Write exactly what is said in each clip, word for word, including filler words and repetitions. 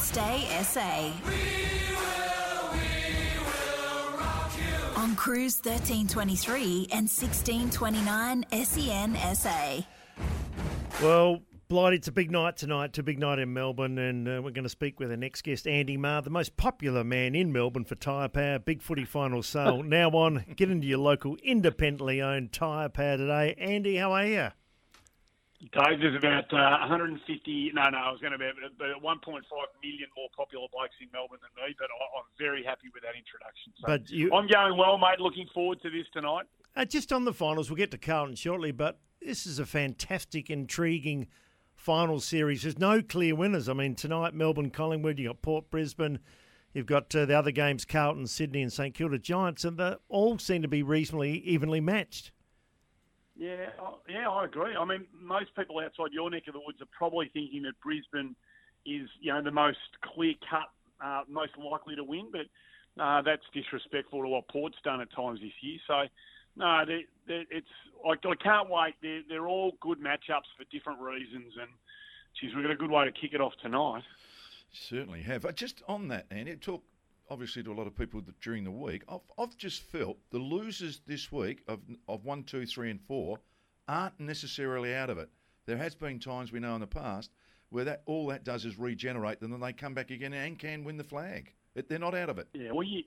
Sports Day S A. We will, we will rock you. On Cruise thirteen twenty-three and sixteen twenty-nine S E N S A. Well, Blight, it's a big night tonight, it's a big night in Melbourne, and uh, we're going to speak with our next guest, Andy Maher, the most popular man in Melbourne for Tyre Power. Big footy final sale now on. Get into your local independently owned Tyre Power today. Andy, how are you? Dave, there's about uh, one hundred fifty, no, no, I was going to be about one point five million more popular blokes in Melbourne than me, but I, I'm very happy with that introduction. So but you, I'm going well, mate, looking forward to this tonight. Uh, just on the finals, we'll get to Carlton shortly, but this is a fantastic, intriguing final series. There's no clear winners. I mean, tonight, Melbourne, Collingwood, you've got Port, Brisbane, you've got uh, the other games, Carlton, Sydney and St Kilda Giants, and they all seem to be reasonably evenly matched. Yeah, yeah, I agree. I mean, most people outside your neck of the woods are probably thinking that Brisbane is, you know, the most clear-cut, uh, most likely to win, but uh, that's disrespectful to what Port's done at times this year. So, no, they, they, it's I, I can't wait. They're, they're all good matchups for different reasons, and, geez, we've got a good way to kick it off tonight. Certainly have. Just on that, Andy, it talked obviously to a lot of people during the week. I've, I've just felt the losers this week of of one, two, three and four aren't necessarily out of it. There has been times we know in the past where that all that does is regenerate them and they come back again and can win the flag. It, they're not out of it. Yeah, well, you,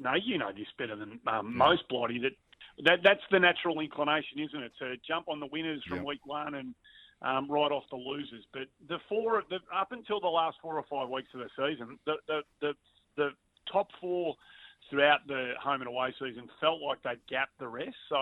no, you know this better than um, yeah. most, Blighty. That, that that's the natural inclination, isn't it? To jump on the winners from yep. week one and um, right off the losers. But the four, the, up until the last four or five weeks of the season, the the the, the top four throughout the home and away season felt like they gapped the rest. So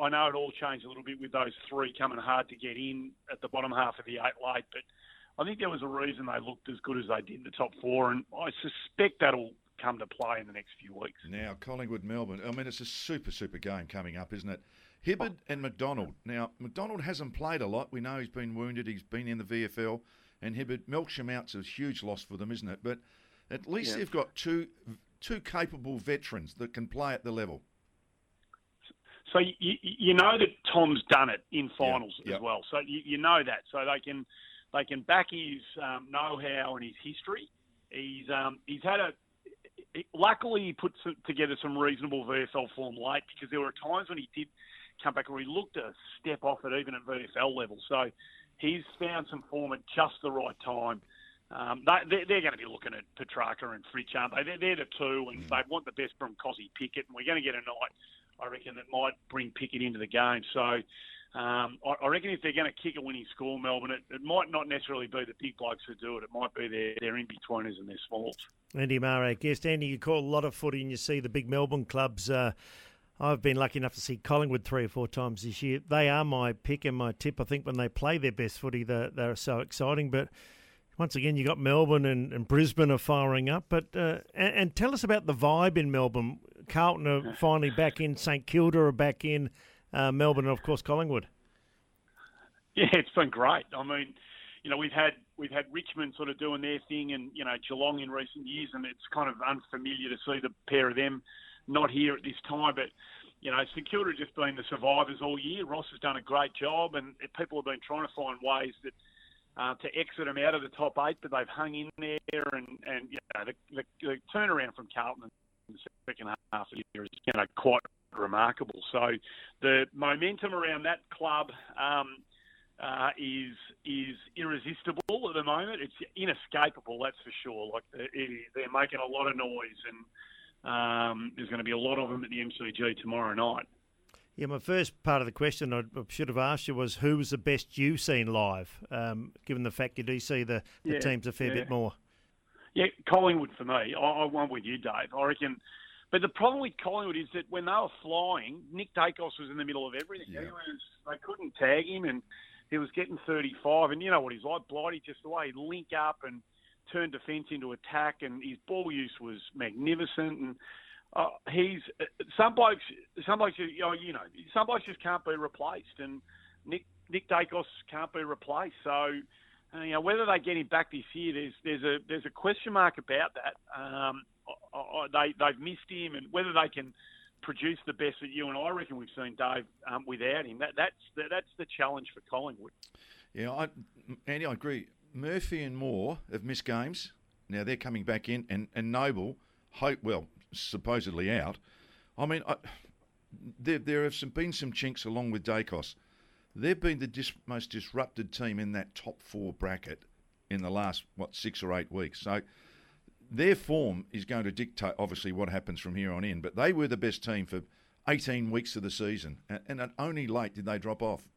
I know it all changed a little bit with those three coming hard to get in at the bottom half of the eight late, but I think there was a reason they looked as good as they did in the top four, and I suspect that'll come to play in the next few weeks. Now, Collingwood, Melbourne, I mean, it's a super, super game coming up, isn't it? Hibbard and McDonald. Now, McDonald hasn't played a lot. We know he's been wounded. He's been in the V F L. And Hibbard, Melksham out's a huge loss for them, isn't it? But at least yeah. they've got two two capable veterans that can play at the level. So you, you know that Tom's done it in finals yeah. as yeah. well. So you, you know that. So they can they can back his um, know-how and his history. He's um, he's had a he, luckily he put some, together some reasonable V F L form late, because there were times when he did come back where he looked a step off at even at V F L level. So he's found some form at just the right time. Um, they, they're going to be looking at Petracca and Fritsch, aren't they? They're, they're the two, and they want the best from Cosy Pickett, and we're going to get a night, I reckon, that might bring Pickett into the game. So um, I, I reckon if they're going to kick a winning score, Melbourne, it, it might not necessarily be the big blokes who do it. It might be their, their in-betweeners and their smalls. Andy Maher, our guest. Andy, you call a lot of footy and you see the big Melbourne clubs. Uh, I've been lucky enough to see Collingwood three or four times this year. They are my pick and my tip. I think when they play their best footy, they're, they're so exciting, but once again, you got Melbourne and, and Brisbane are firing up. But uh, and, and tell us about the vibe in Melbourne. Carlton are finally back in. St Kilda are back in. Uh, Melbourne and, of course, Collingwood. Yeah, it's been great. I mean, you know, we've had we've had Richmond sort of doing their thing, and you know Geelong in recent years, and it's kind of unfamiliar to see the pair of them not here at this time. But you know, St Kilda have just been the survivors all year. Ross has done a great job, and people have been trying to find ways that. Uh, to exit them out of the top eight, but they've hung in there, and, and you know, the, the, the turnaround from Carlton in the second half of the year is, you know, quite remarkable. So the momentum around that club um, uh, is is irresistible at the moment. It's inescapable, that's for sure. Like it, they're making a lot of noise, and um, there's going to be a lot of them at the M C G tomorrow night. Yeah, my first part of the question I should have asked you was, who was the best you've seen live, um, given the fact you do see the, the yeah, teams a fair yeah. bit more? Yeah, Collingwood for me. I, I went with you, Dave. I reckon. But the problem with Collingwood is that when they were flying, Nick Daicos was in the middle of everything. Yeah. He was, they couldn't tag him, and he was getting thirty-five. And you know what he's like, Blighty, just the way he'd link up and turn defence into attack, and his ball use was magnificent, and Uh, he's uh, some blokes. Some blokes, you know, you know, some blokes just can't be replaced, and Nick Nick Daicos can't be replaced. So, uh, you know, whether they get him back this year, there's there's a there's a question mark about that. Um, I, I, they they've missed him, and whether they can produce the best that you and I reckon we've seen, Dave, um, without him. That that's the, that's the challenge for Collingwood. Yeah, I, Andy, I agree. Murphy and Moore have missed games. Now they're coming back in, and, and Noble, hope well, supposedly out. I mean, I, there there have some, been some chinks along with Daicos. They've been the dis, most disrupted team in that top four bracket in the last, what, six or eight weeks. So their form is going to dictate, obviously, what happens from here on in. But they were the best team for eighteen weeks of the season, and, and only late did they drop off.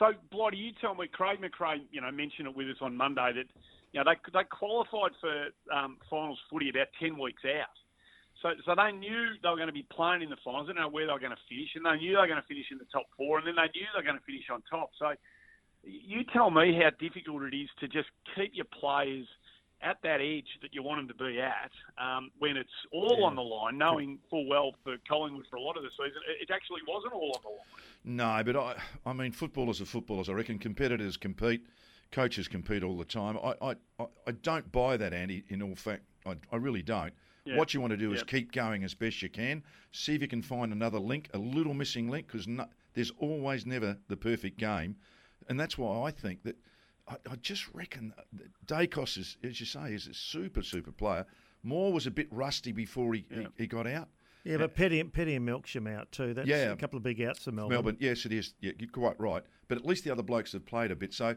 So, Blighty, you tell me, Craig McRae, you know, mentioned it with us on Monday that, you know, they they qualified for um, finals footy about ten weeks out. So so they knew they were going to be playing in the finals. They didn't know where they were going to finish, and they knew they were going to finish in the top four, and then they knew they were going to finish on top. So you tell me how difficult it is to just keep your players at that edge that you want them to be at um, when it's all yeah. on the line, knowing full well for Collingwood for a lot of the season, it actually wasn't all on the line. No, but I I mean, footballers are footballers. I reckon competitors compete, coaches compete all the time. I I, I don't buy that, Andy, in all fact. I, I really don't. Yeah. What you want to do yeah. is keep going as best you can, see if you can find another link, a little missing link, because no, there's always never the perfect game. And that's why I think that I, I just reckon Daicos is, as you say, is a super, super player. Moore was a bit rusty before he, yeah. he, he got out. Yeah, but Petty, Petty and Melksham out too. That's yeah. a couple of big outs for Melbourne. Melbourne, yes, it is. Yeah, you're quite right. But at least the other blokes have played a bit. So,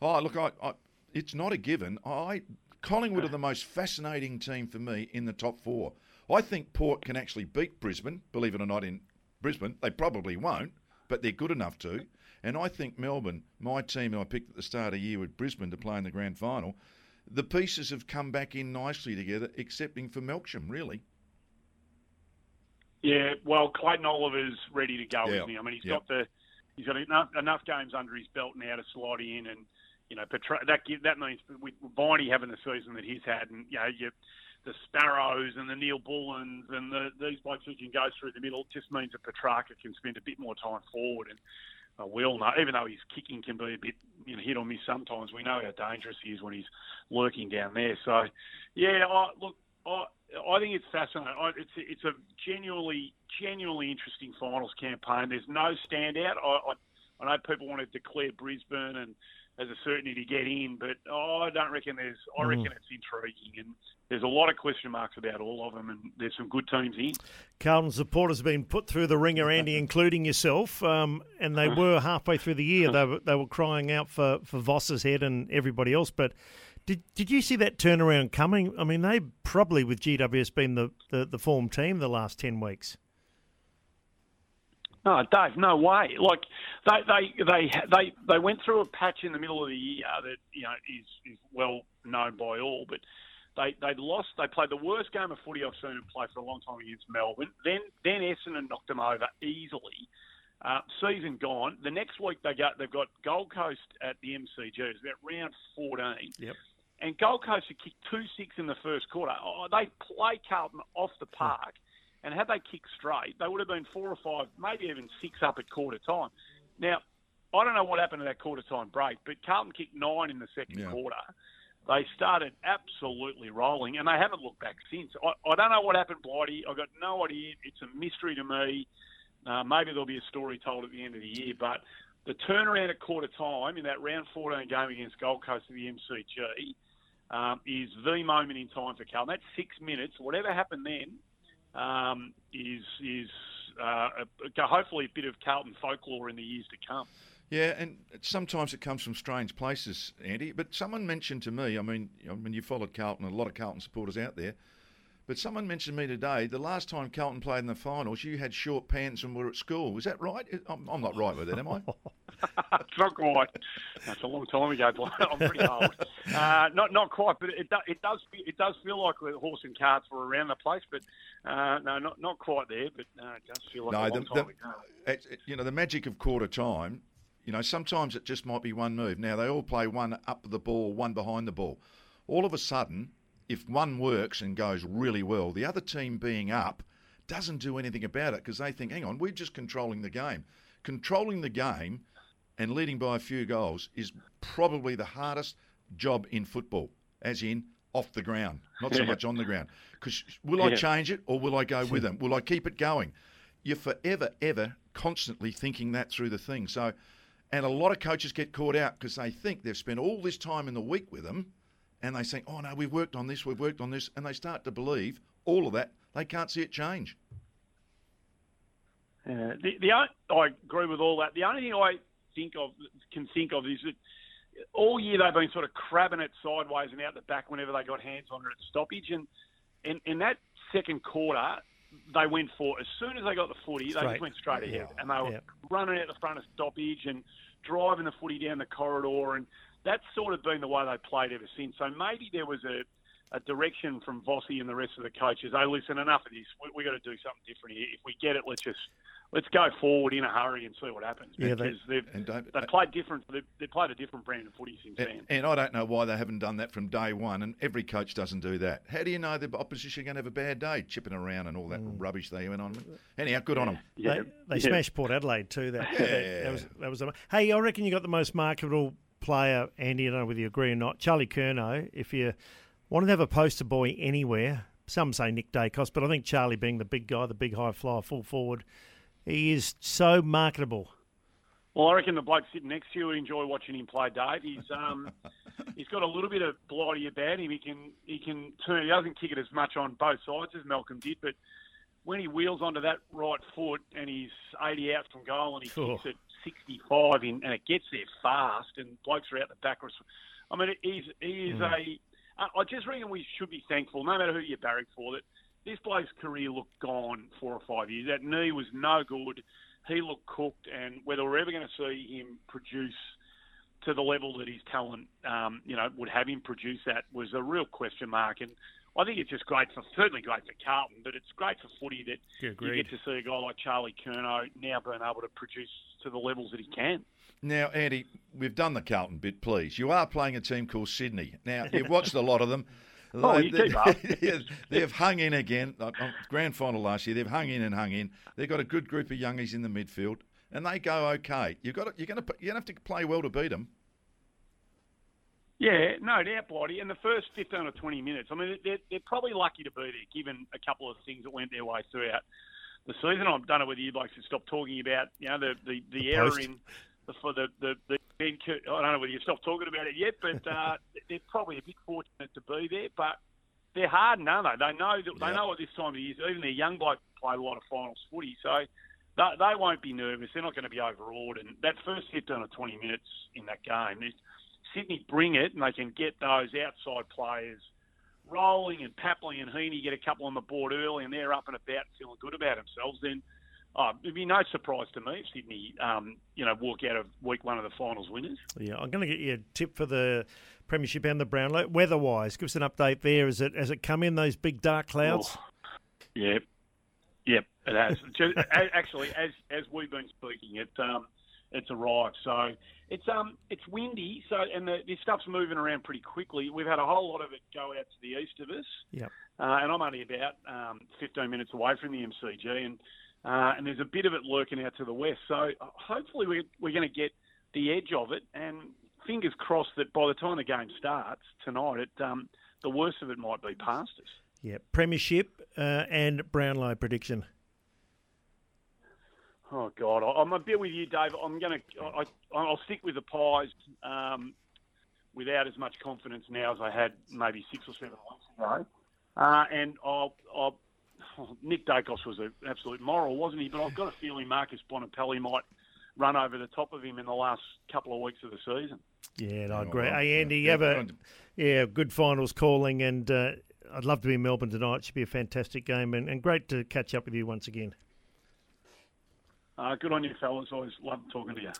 oh look, I, I, it's not a given. I Collingwood are the most fascinating team for me in the top four. I think Port can actually beat Brisbane, believe it or not, in Brisbane. They probably won't, but they're good enough to. And I think Melbourne, my team who I picked at the start of the year with Brisbane to play in the grand final, the pieces have come back in nicely together, excepting for Melksham, really. Yeah, well, Clayton Oliver's ready to go, yeah. isn't he? I mean, he's yeah. got the he's got enough, enough games under his belt now to slide in, and you know, Petra- that that means with Viney having the season that he's had, and you know, you, the Sparrows and the Neil Bullens and the, these blokes who can go through the middle, it just means that Petracca can spend a bit more time forward, and uh, we all know, even though his kicking can be a bit you know, hit or miss sometimes, we know how dangerous he is when he's lurking down there. So, yeah, I, look, I. I think it's fascinating. It's it's a genuinely genuinely interesting finals campaign. There's no standout. I, I I know people want to declare Brisbane and as a certainty to get in, but oh, I don't reckon there's. I reckon mm. it's intriguing, and there's a lot of question marks about all of them, and there's some good teams in. Carlton supporters have been put through the ringer, Andy, including yourself, um, and they were halfway through the year. They were, they were crying out for for Voss's head and everybody else, but. Did did you see that turnaround coming? I mean, they probably, with G W S being the, the, the form team the last ten weeks. No, Dave, no way. Like, they they, they they they went through a patch in the middle of the year that, you know, is, is well known by all, but they they lost. They played the worst game of footy I've seen them play for a long time against Melbourne. Then, then Essendon knocked them over easily. Uh, season gone. The next week, they got, they've got Gold Coast at the M C G. It's about round fourteen. Yep. And Gold Coast had kicked two six in the first quarter. Oh, they play Carlton off the park, and had they kicked straight, they would have been four or five, maybe even six up at quarter time. Now, I don't know what happened to that quarter time break, but Carlton kicked nine in the second yeah. quarter. They started absolutely rolling, and they haven't looked back since. I, I don't know what happened, Blighty. I've got no idea. It's a mystery to me. Uh, maybe there'll be a story told at the end of the year, but the turnaround at quarter time in that round fourteen game against Gold Coast of the M C G um, is the moment in time for Carlton. That's six minutes. Whatever happened then um, is is uh, a, hopefully a bit of Carlton folklore in the years to come. Yeah, and sometimes it comes from strange places, Andy. But someone mentioned to me, I mean, I mean, you followed Carlton, a lot of Carlton supporters out there. But someone mentioned to me today, the last time Carlton played in the finals, you had short pants and were at school. Is that right? I'm, I'm not right with it, am I? It's not quite. That's a long time ago. I'm pretty old. Uh, not not quite, but it, it does it does feel like the horse and carts were around the place. But uh, no, not not quite there. But no, it does feel like no, a long the, time the, ago. You know, the magic of quarter time. You know, sometimes it just might be one move. Now they all play one up the ball, one behind the ball. All of a sudden. If one works and goes really well, the other team being up doesn't do anything about it because they think, hang on, we're just controlling the game. Controlling the game and leading by a few goals is probably the hardest job in football, as in off the ground, not so much on the ground. Because will yeah. I change it or will I go with them? Will I keep it going? You're forever, ever constantly thinking that through the thing. So, and a lot of coaches get caught out because they think they've spent all this time in the week with them and they think, oh no, we've worked on this, we've worked on this, and they start to believe all of that. They can't see it change. Uh, the, the I agree with all that. The only thing I think of can think of is that all year they've been sort of crabbing it sideways and out the back whenever they got hands on it at stoppage. And in, in that second quarter, they went for, as soon as they got the footy, straight. They just went straight ahead. Yeah. And they were yep. running out the front of stoppage and driving the footy down the corridor. And that's sort of been the way they played ever since. So maybe there was a, a direction from Vossi and the rest of the coaches. Hey, listen, enough of this. We've we got to do something different here. If we get it, let's just... Let's go forward in a hurry and see what happens. Because yeah, they, they've, they've played different. They've, they've played a different brand of footy since then. And I don't know why they haven't done that from day one. And every coach doesn't do that. How do you know the opposition are going to have a bad day, chipping around and all that mm. rubbish they went on? Anyhow, good yeah. on them. Yeah. They, they yeah. smashed Port Adelaide too. That, yeah. that, that was that was. A, hey, I reckon you got the most marketable player, Andy. I don't know whether you agree or not. Charlie Curnow. If you wanted to have a poster boy anywhere, some say Nick Daicos, but I think Charlie, being the big guy, the big high flyer, full forward. He is so marketable. Well, I reckon the bloke sitting next to you would enjoy watching him play, Dave. He's um, he's got a little bit of blighty about him. He can he can turn. He doesn't kick it as much on both sides as Malcolm did, but when he wheels onto that right foot and he's eighty out from goal and he oh. kicks at sixty-five in, and it gets there fast and blokes are out the back. I mean, he's he is mm. a. I just reckon we should be thankful, no matter who you're barrack for, that. This bloke's career looked gone four or five years. That knee was no good. He looked cooked, and whether we're ever going to see him produce to the level that his talent, um, you know, would have him produce at was a real question mark. And I think it's just great for certainly great for Carlton, but it's great for footy that you, you get to see a guy like Charlie Curnow now being able to produce to the levels that he can. Now, Andy, we've done the Carlton bit, please. You are playing a team called Sydney. Now, you've watched a lot of them. Oh, you keep up. They've hung in again. Grand final last year, they've hung in and hung in. They've got a good group of youngies in the midfield, and they go okay. You've got to, you're going to you have to play well to beat them. Yeah, no doubt, Blighty. In the first fifteen or twenty minutes, I mean, they're, they're probably lucky to be there, given a couple of things that went their way throughout the season. I don't know whether you'd like to stop talking about, you know, the the, the, the error in. For the, the, the I don't know whether you stopped talking about it yet, but uh, they're probably a bit fortunate to be there. But they're hardened, aren't they? They know that, yeah. they know at this time of the year, even their young blokes play a lot of finals footy, so they, they won't be nervous. They're not going to be overawed. And that first fifteen or twenty minutes in that game, Sydney bring it, and they can get those outside players rolling, and Papley and Heeney get a couple on the board early, and they're up and about feeling good about themselves. Then. Oh, it'd be no surprise to me if Sydney, um, you know, walk out of week one of the finals winners. Yeah, I'm going to get you a tip for the Premiership and the Brownlow. Weather-wise, give us an update there. Is it, has it come in, those big dark clouds? Oh, yep, yep, it has. Just, actually, as as we've been speaking, it um, it's arrived. So it's um it's windy. So and the, this stuff's moving around pretty quickly. We've had a whole lot of it go out to the east of us. Yep. Uh, and I'm only about um, fifteen minutes away from the M C G, and Uh, and there's a bit of it lurking out to the west. So hopefully we're, we're going to get the edge of it. And fingers crossed that by the time the game starts tonight, it, um, the worst of it might be past us. Yeah, Premiership uh, and Brownlow prediction. Oh, God. I'm a bit with you, Dave. I'm going to – I'll stick with the Pies um, without as much confidence now as I had maybe six or seven months ago. Uh, and I'll, I'll – Nick Daicos was an absolute moral, wasn't he? But I've got a feeling Marcus Bontempelli might run over the top of him in the last couple of weeks of the season. Yeah, no, I agree. Hey, Andy, you have a yeah, good finals calling, and uh, I'd love to be in Melbourne tonight. It should be a fantastic game, and, and great to catch up with you once again. Uh, good on you, fellas. Always love talking to you.